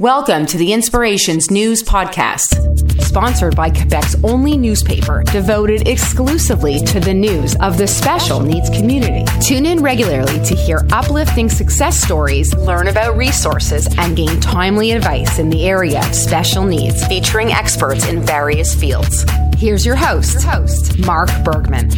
Welcome to the Inspirations News Podcast, sponsored by Quebec's only newspaper devoted exclusively to the news of the special needs community. Tune in regularly to hear uplifting success stories, learn about resources, and gain timely advice in the area of special needs, featuring experts in various fields. Here's your host, Mark Bergman.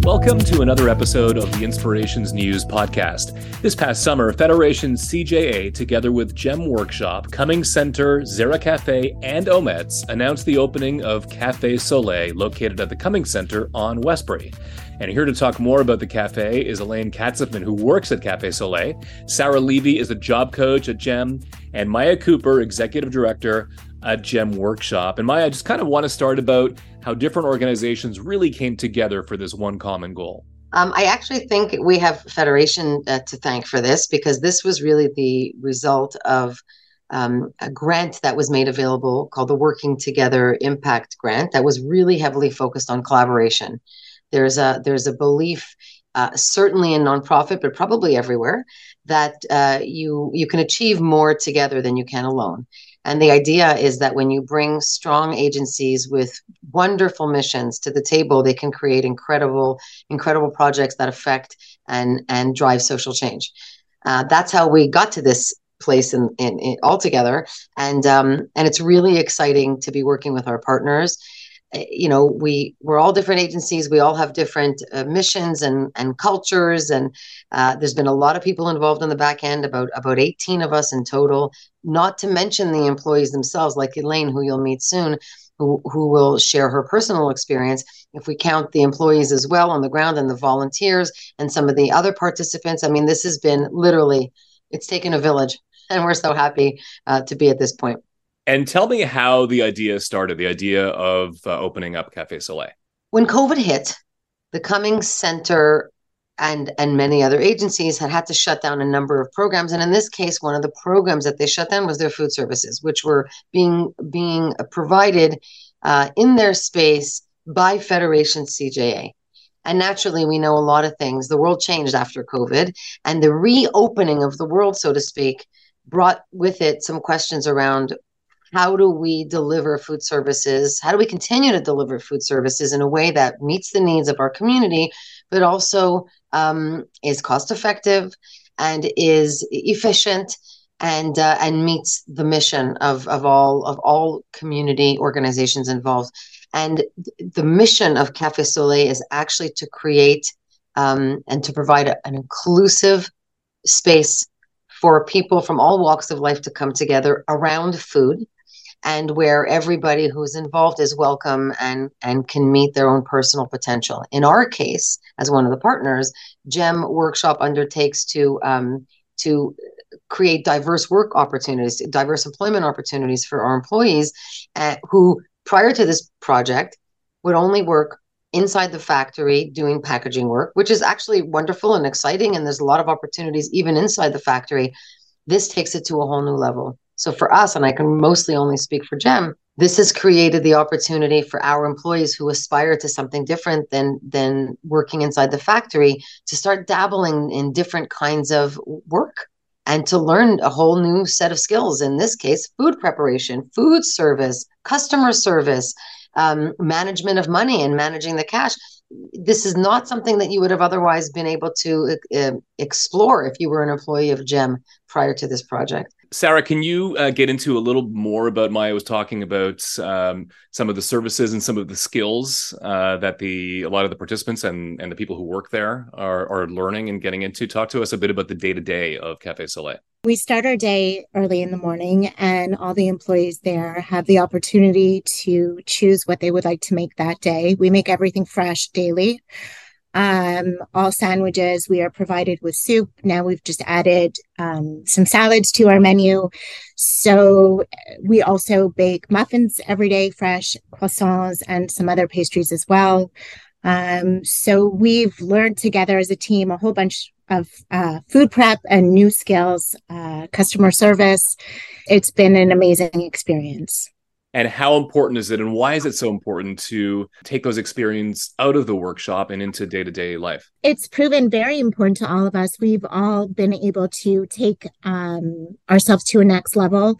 Welcome to another episode of the Inspirations News Podcast. This past summer, Federation CJA, together with GEM Workshop, Cummings Center, Zara Cafe, and Ometz, announced the opening of Cafe Soleil, located at the Cummings Center on Westbury. And here to talk more about the cafe is Elaine Katzefman, who works at Cafe Soleil. Sarah Levy is a job coach at GEM, and Maya Cooper, executive director at GEM Workshop. And Maya, I just kind of want to start about how different organizations really came together for this one common goal. I actually think we have Federation to thank for this, because this was really the result of a grant that was made available called the Working Together Impact Grant that was really heavily focused on collaboration. There's a belief, certainly in nonprofit, but probably everywhere, that you can achieve more together than you can alone. And the idea is that when you bring strong agencies with wonderful missions to the table, they can create incredible projects that affect and drive social change. That's how we got to this place in altogether. And it's really exciting to be working with our partners. You know, we're all different agencies. We all have different missions and cultures. And there's been a lot of people involved in the back end, about 18 of us in total, not to mention the employees themselves, like Elaine, who you'll meet soon, who will share her personal experience. If we count the employees as well on the ground and the volunteers and some of the other participants, I mean, this has been literally, it's taken a village, and we're so happy to be at this point. And tell me how the idea started, the idea of opening up Cafe Soleil. When COVID hit, the Cummings Center and many other agencies had to shut down a number of programs. And in this case, one of the programs that they shut down was their food services, which were being provided in their space by Federation CJA. And naturally, we know a lot of things. The world changed after COVID, and the reopening of the world, so to speak, brought with it some questions around: how do we deliver food services? How do we continue to deliver food services in a way that meets the needs of our community, but also is cost effective and is efficient and meets the mission of all community organizations involved? And the mission of Cafe Soleil is actually to create and to provide an inclusive space for people from all walks of life to come together around food, and where everybody who's involved is welcome and can meet their own personal potential. In our case, as one of the partners, GEM Workshop undertakes to create diverse work opportunities, diverse employment opportunities for our employees who, prior to this project, would only work inside the factory doing packaging work, which is actually wonderful and exciting, and there's a lot of opportunities even inside the factory. This takes it to a whole new level. So for us, and I can mostly only speak for GEM, this has created the opportunity for our employees who aspire to something different than working inside the factory to start dabbling in different kinds of work and to learn a whole new set of skills. In this case, food preparation, food service, customer service, management of money and managing the cash. This is not something that you would have otherwise been able to explore if you were an employee of GEM prior to this project. Sarah, can you get into a little more about, Maya was talking about some of the services and some of the skills that a lot of the participants and the people who work there are learning and getting into? Talk to us a bit about the day-to-day of Cafe Soleil. We start our day early in the morning, and all the employees there have the opportunity to choose what they would like to make that day. We make everything fresh daily. All sandwiches, we are provided with soup. Now we've just added some salads to our menu. So we also bake muffins every day, fresh croissants and some other pastries as well. So we've learned together as a team a whole bunch of food prep and new skills, customer service. It's been an amazing experience. And how important is it, and why is it so important to take those experiences out of the workshop and into day-to-day life? It's proven very important to all of us. We've all been able to take ourselves to a next level.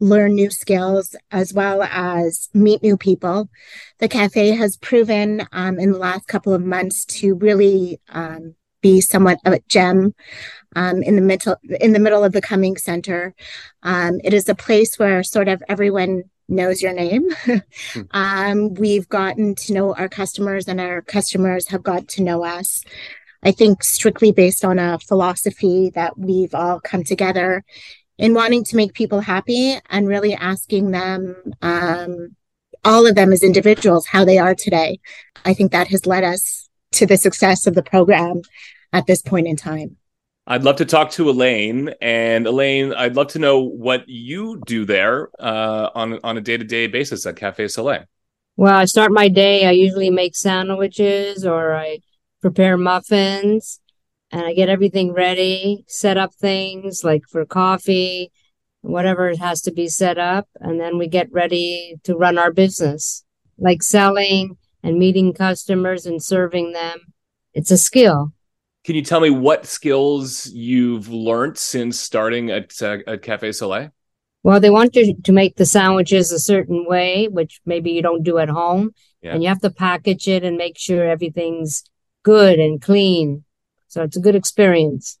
learn new skills, as well as meet new people. The cafe has proven in the last couple of months to really be somewhat of a gem in the middle of the Cummings Center. It is a place where sort of everyone knows your name. We've gotten to know our customers, and our customers have got to know us. I think strictly based on a philosophy that we've all come together in wanting to make people happy and really asking them, all of them as individuals, how they are today. I think that has led us to the success of the program at this point in time. I'd love to talk to Elaine. And Elaine, I'd love to know what you do there on a day-to-day basis at Cafe Soleil. Well, I start my day. I usually make sandwiches, or I prepare muffins, and I get everything ready, set up things like for coffee, whatever has to be set up. And then we get ready to run our business, like selling and meeting customers and serving them. It's a skill. Can you tell me what skills you've learned since starting at Cafe Soleil? Well, they want you to make the sandwiches a certain way, which maybe you don't do at home. Yeah. And you have to package it and make sure everything's good and clean. So it's a good experience.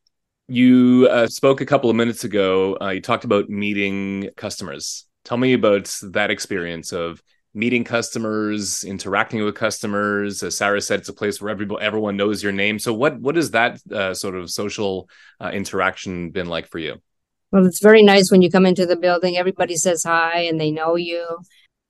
You spoke a couple of minutes ago. You talked about meeting customers. Tell me about that experience of meeting customers, interacting with customers. As Sarah said, it's a place where everyone knows your name. So what has that sort of social interaction been like for you? Well, it's very nice when you come into the building. Everybody says hi and they know you.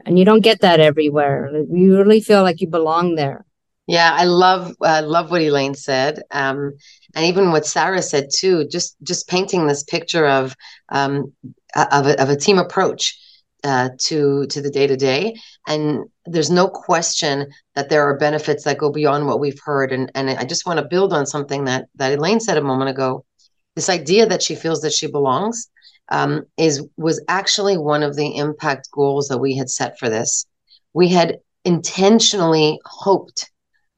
And you don't get that everywhere. You really feel like you belong there. Yeah, I love what Elaine said, and even what Sarah said too. Just painting this picture of a team approach to the day to day, and there's no question that there are benefits that go beyond what we've heard. And I just want to build on something that Elaine said a moment ago. This idea that she feels that she belongs was actually one of the impact goals that we had set for this. We had intentionally hoped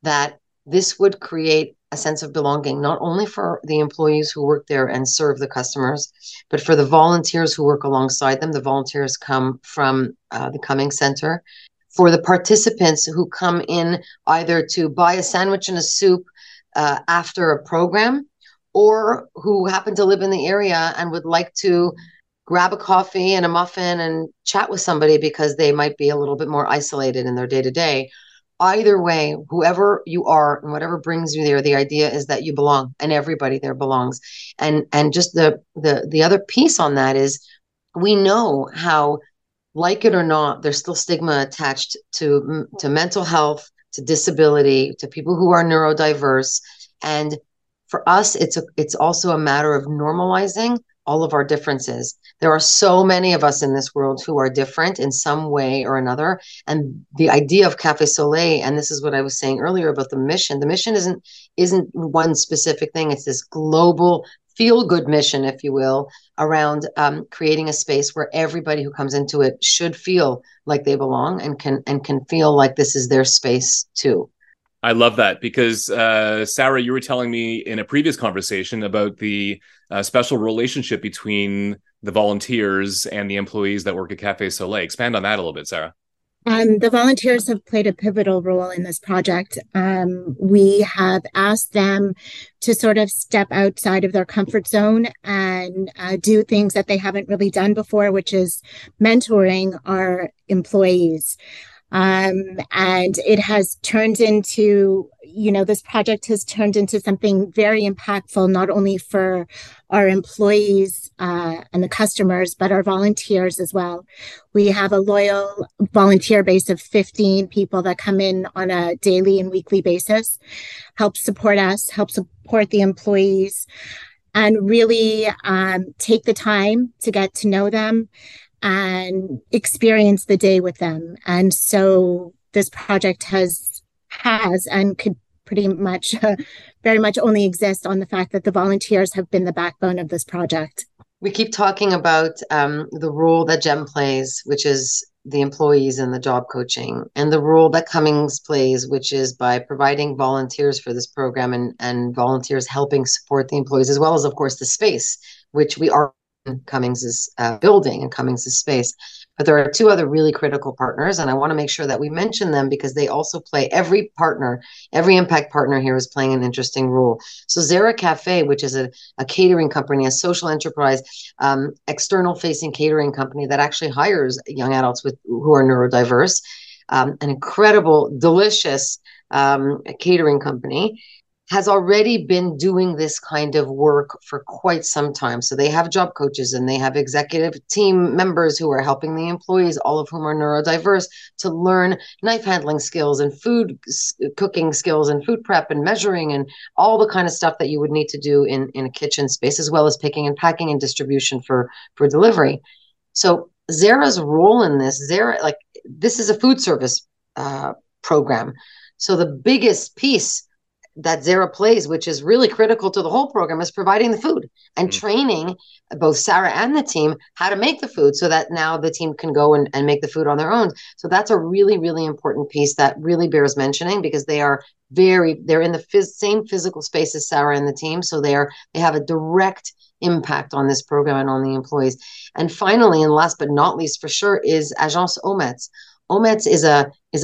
that this would create a sense of belonging, not only for the employees who work there and serve the customers, but for the volunteers who work alongside them. The volunteers come from the Cummings Center. For the participants who come in either to buy a sandwich and a soup after a program, or who happen to live in the area and would like to grab a coffee and a muffin and chat with somebody because they might be a little bit more isolated in their day-to-day. Either way, whoever you are and whatever brings you there, the idea is that you belong, and everybody there belongs. And just the other piece on that is, we know how, like it or not, there's still stigma attached to mental health, to disability, to people who are neurodiverse. And for us, it's also a matter of normalizing all of our differences. There are so many of us in this world who are different in some way or another. And the idea of Cafe Soleil, and this is what I was saying earlier about the mission isn't one specific thing. It's this global feel-good mission, if you will, around creating a space where everybody who comes into it should feel like they belong and can feel like this is their space too. I love that, because Sarah, you were telling me in a previous conversation about the special relationship between the volunteers and the employees that work at Cafe Soleil. Expand on that a little bit, Sarah. The volunteers have played a pivotal role in this project. We have asked them to sort of step outside of their comfort zone and do things that they haven't really done before, which is mentoring our employees. And it has turned into, this project has turned into something very impactful, not only for our employees and the customers, but our volunteers as well. We have a loyal volunteer base of 15 people that come in on a daily and weekly basis, help support us, help support the employees, and really take the time to get to know them and experience the day with them. And so this project has and could pretty much very much only exist on the fact that the volunteers have been the backbone of this project. We keep talking about the role that GEM plays, which is the employees and the job coaching, and the role that Cummings plays, which is by providing volunteers for this program and volunteers helping support the employees, as well as, of course, the space, which we are Cummings's building and Cummings's space. But there are two other really critical partners, and I want to make sure that we mention them because they also play, every partner, every impact partner here is playing an interesting role. So Zara Cafe, which is a catering company, a social enterprise, external facing catering company that actually hires young adults with who are neurodiverse, an incredible, delicious catering company, has already been doing this kind of work for quite some time. So they have job coaches and they have executive team members who are helping the employees, all of whom are neurodiverse, to learn knife handling skills and food cooking skills and food prep and measuring and all the kind of stuff that you would need to do in a kitchen space, as well as picking and packing and distribution for delivery. So Zara's role in this, Zara, like, this is a food service program. So the biggest piece that Zara plays, which is really critical to the whole program, is providing the food and training both Sarah and the team how to make the food so that now the team can go and make the food on their own. So that's a really, really important piece that really bears mentioning because they are they're in the same physical space as Sarah and the team. So they have a direct impact on this program and on the employees. And finally, and last but not least for sure, is Agence Ometz. Ometz is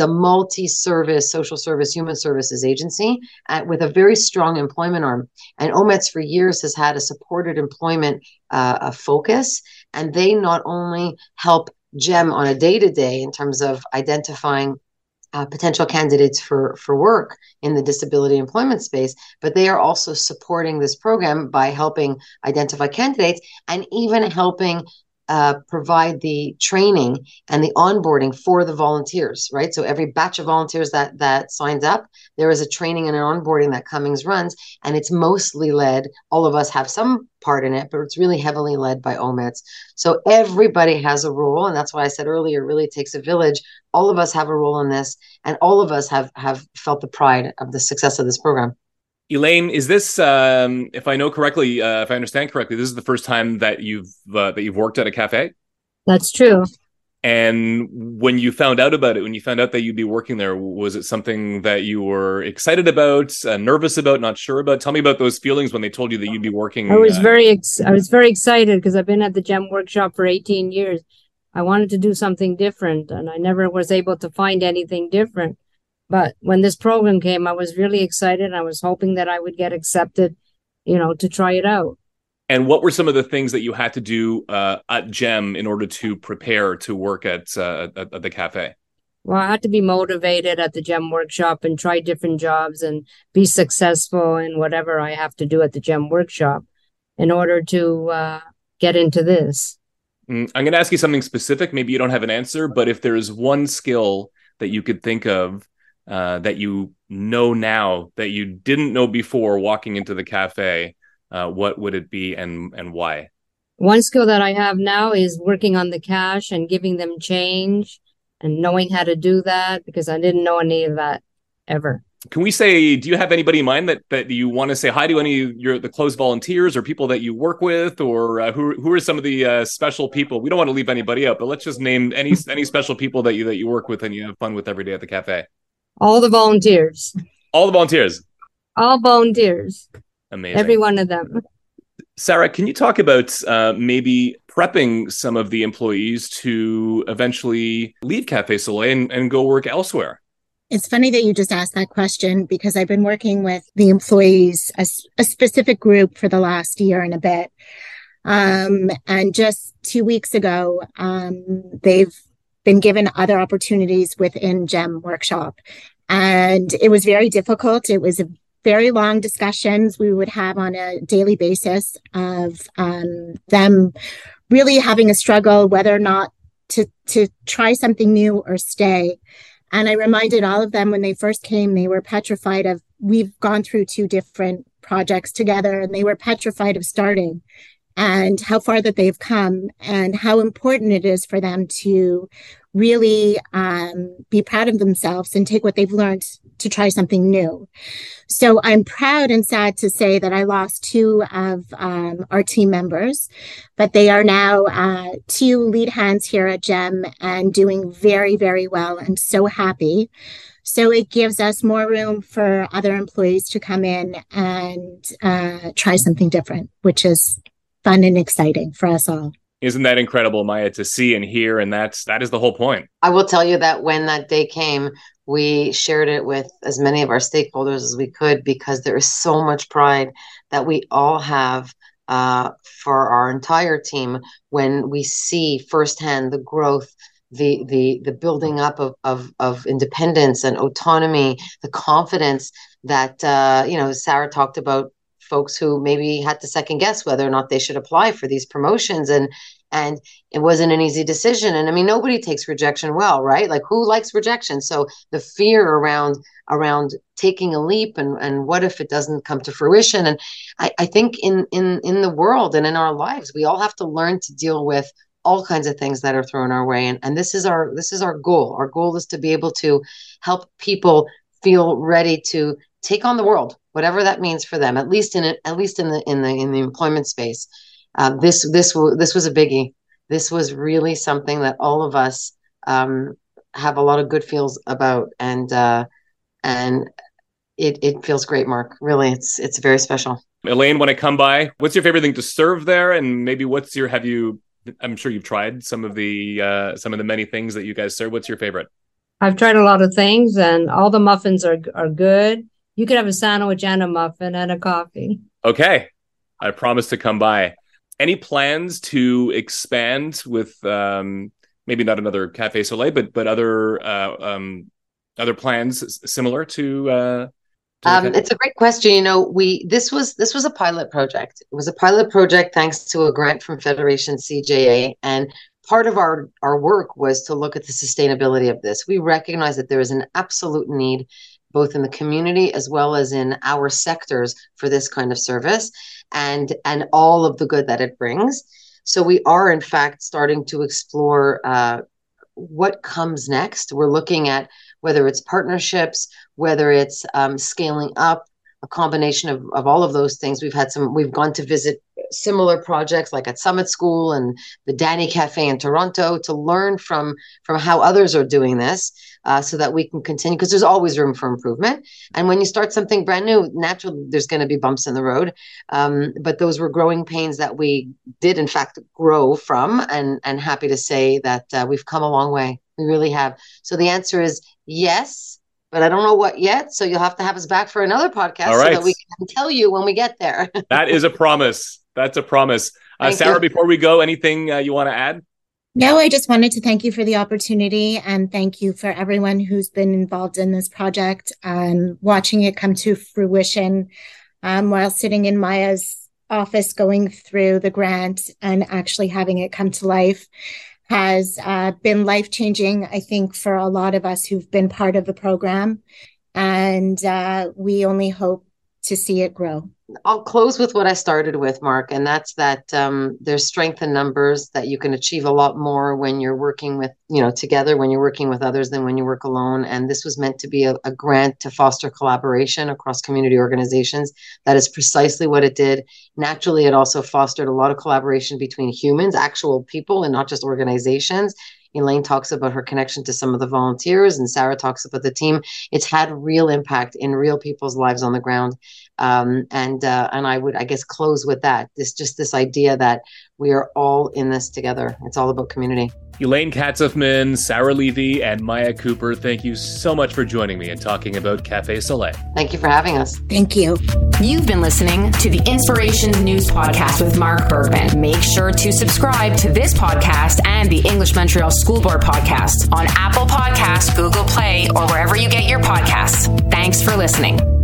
a multi-service social service human services agency with a very strong employment arm. And Ometz for years has had a supported employment focus, and they not only help GEM on a day-to-day in terms of identifying potential candidates for work in the disability employment space, but they are also supporting this program by helping identify candidates and even helping provide the training and the onboarding for the volunteers, right? So every batch of volunteers that signs up, there is a training and an onboarding that Cummings runs, and it's mostly led, all of us have some part in it, but it's really heavily led by Ometz. So everybody has a role, and that's why I said earlier, it really takes a village. All of us have a role in this, and all of us have felt the pride of the success of this program. Elaine, is this, if I understand correctly, this is the first time that you've worked at a cafe? That's true. And when you found out about it, when you found out that you'd be working there, was it something that you were excited about, nervous about, not sure about? Tell me about those feelings when they told you that you'd be working. I was very excited because I've been at the GEM Workshop for 18 years. I wanted to do something different, and I never was able to find anything different. But when this program came, I was really excited. I was hoping that I would get accepted, to try it out. And what were some of the things that you had to do at GEM in order to prepare to work at the cafe? Well, I had to be motivated at the GEM Workshop and try different jobs and be successful in whatever I have to do at the GEM Workshop in order to get into this. I'm going to ask you something specific. Maybe you don't have an answer, but if there is one skill that you could think of that you know now that you didn't know before walking into the cafe, what would it be and why? One skill that I have now is working on the cash and giving them change and knowing how to do that because I didn't know any of that ever. Can we say, do you have anybody in mind that you want to say hi to, any of the close volunteers or people that you work with, or who are some of the special people? We don't want to leave anybody out, but let's just name any special people that you work with and you have fun with every day at the cafe. All the volunteers. All the volunteers. All volunteers. Amazing. Every one of them. Sarah, can you talk about maybe prepping some of the employees to eventually leave Cafe Soleil and go work elsewhere? It's funny that you just asked that question because I've been working with the employees, a specific group, for the last year and a bit. And just 2 weeks ago, they've been given other opportunities within GEM Workshop. And it was very difficult. It was very long discussions we would have on a daily basis of them really having a struggle whether or not to try something new or stay. And I reminded all of them when they first came, they were petrified of, we've gone through two different projects together and they were petrified of starting, and how far that they've come and how important it is for them to really be proud of themselves and take what they've learned to try something new. So I'm proud and sad to say that I lost two of our team members, but they are now two lead hands here at GEM and doing very, very well. I'm so happy. So it gives us more room for other employees to come in and try something different, which is fun and exciting for us all. Isn't that incredible, Maya, to see and hear? And that is the whole point. I will tell you that when that day came, we shared it with as many of our stakeholders as we could, because there is so much pride that we all have for our entire team when we see firsthand the growth, the building up of independence and autonomy, the confidence that, Sarah talked about, folks who maybe had to second guess whether or not they should apply for these promotions. And it wasn't an easy decision. And I mean, nobody takes rejection well, right? Like, who likes rejection? So the fear around taking a leap and what if it doesn't come to fruition? And I think in the world and in our lives, we all have to learn to deal with all kinds of things that are thrown our way. And this is our goal. Our goal is to be able to help people feel ready to take on the world, whatever that means for them, at least in the employment space. This was a biggie. This was really something that all of us have a lot of good feels about, and it feels great, Mark. Really, it's very special. Elaine, when I come by, what's your favorite thing to serve there, and maybe I'm sure you've tried some of the many things that you guys serve. What's your favorite? I've tried a lot of things, and all the muffins are good. You could have a sandwich and a muffin and a coffee. Okay. I promise to come by. Any plans to expand with maybe not another Cafe Soleil, but other plans similar to? It's a great question. You know, this was a pilot project. It was a pilot project thanks to a grant from Federation CJA, and part of our work was to look at the sustainability of this. We recognize that there is an absolute need, both in the community as well as in our sectors, for this kind of service and all of the good that it brings. So we are, in fact, starting to explore what comes next. We're looking at whether it's partnerships, whether it's scaling up, a combination of all of those things. We've gone to visit similar projects like at Summit School and the Danny Cafe in Toronto to learn from how others are doing this so that we can continue, because there's always room for improvement. And when you start something brand new, naturally, there's going to be bumps in the road. But those were growing pains that we did, in fact, grow from, and happy to say that we've come a long way. We really have. So the answer is yes, but I don't know what yet. So you'll have to have us back for another podcast, all right, so that we can tell you when we get there. That is a promise. That's a promise. Sarah, before we go, anything you want to add? No, I just wanted to thank you for the opportunity, and thank you for everyone who's been involved in this project and watching it come to fruition while sitting in Maya's office going through the grant and actually having it come to life. Has been life-changing, I think, for a lot of us who've been part of the program. And we only hope to see it grow. I'll close with what I started with, Mark, and that's that there's strength in numbers, that you can achieve a lot more when you're working with, together, when you're working with others than when you work alone. And this was meant to be a grant to foster collaboration across community organizations. That is precisely what it did. Naturally, it also fostered a lot of collaboration between humans, actual people, and not just organizations. Elaine talks about her connection to some of the volunteers, and Sarah talks about the team. It's had real impact in real people's lives on the ground. And I would, I guess, close with that. This idea that we are all in this together. It's all about community. Elaine Katzefman, Sarah Levy, and Maya Cooper, thank you so much for joining me and talking about Cafe Soleil. Thank you for having us. Thank you. You've been listening to the Inspiration News Podcast with Mark Bergman. Make sure to subscribe to this podcast and the English Montreal School Board podcast on Apple Podcasts, Google Play, or wherever you get your podcasts. Thanks for listening.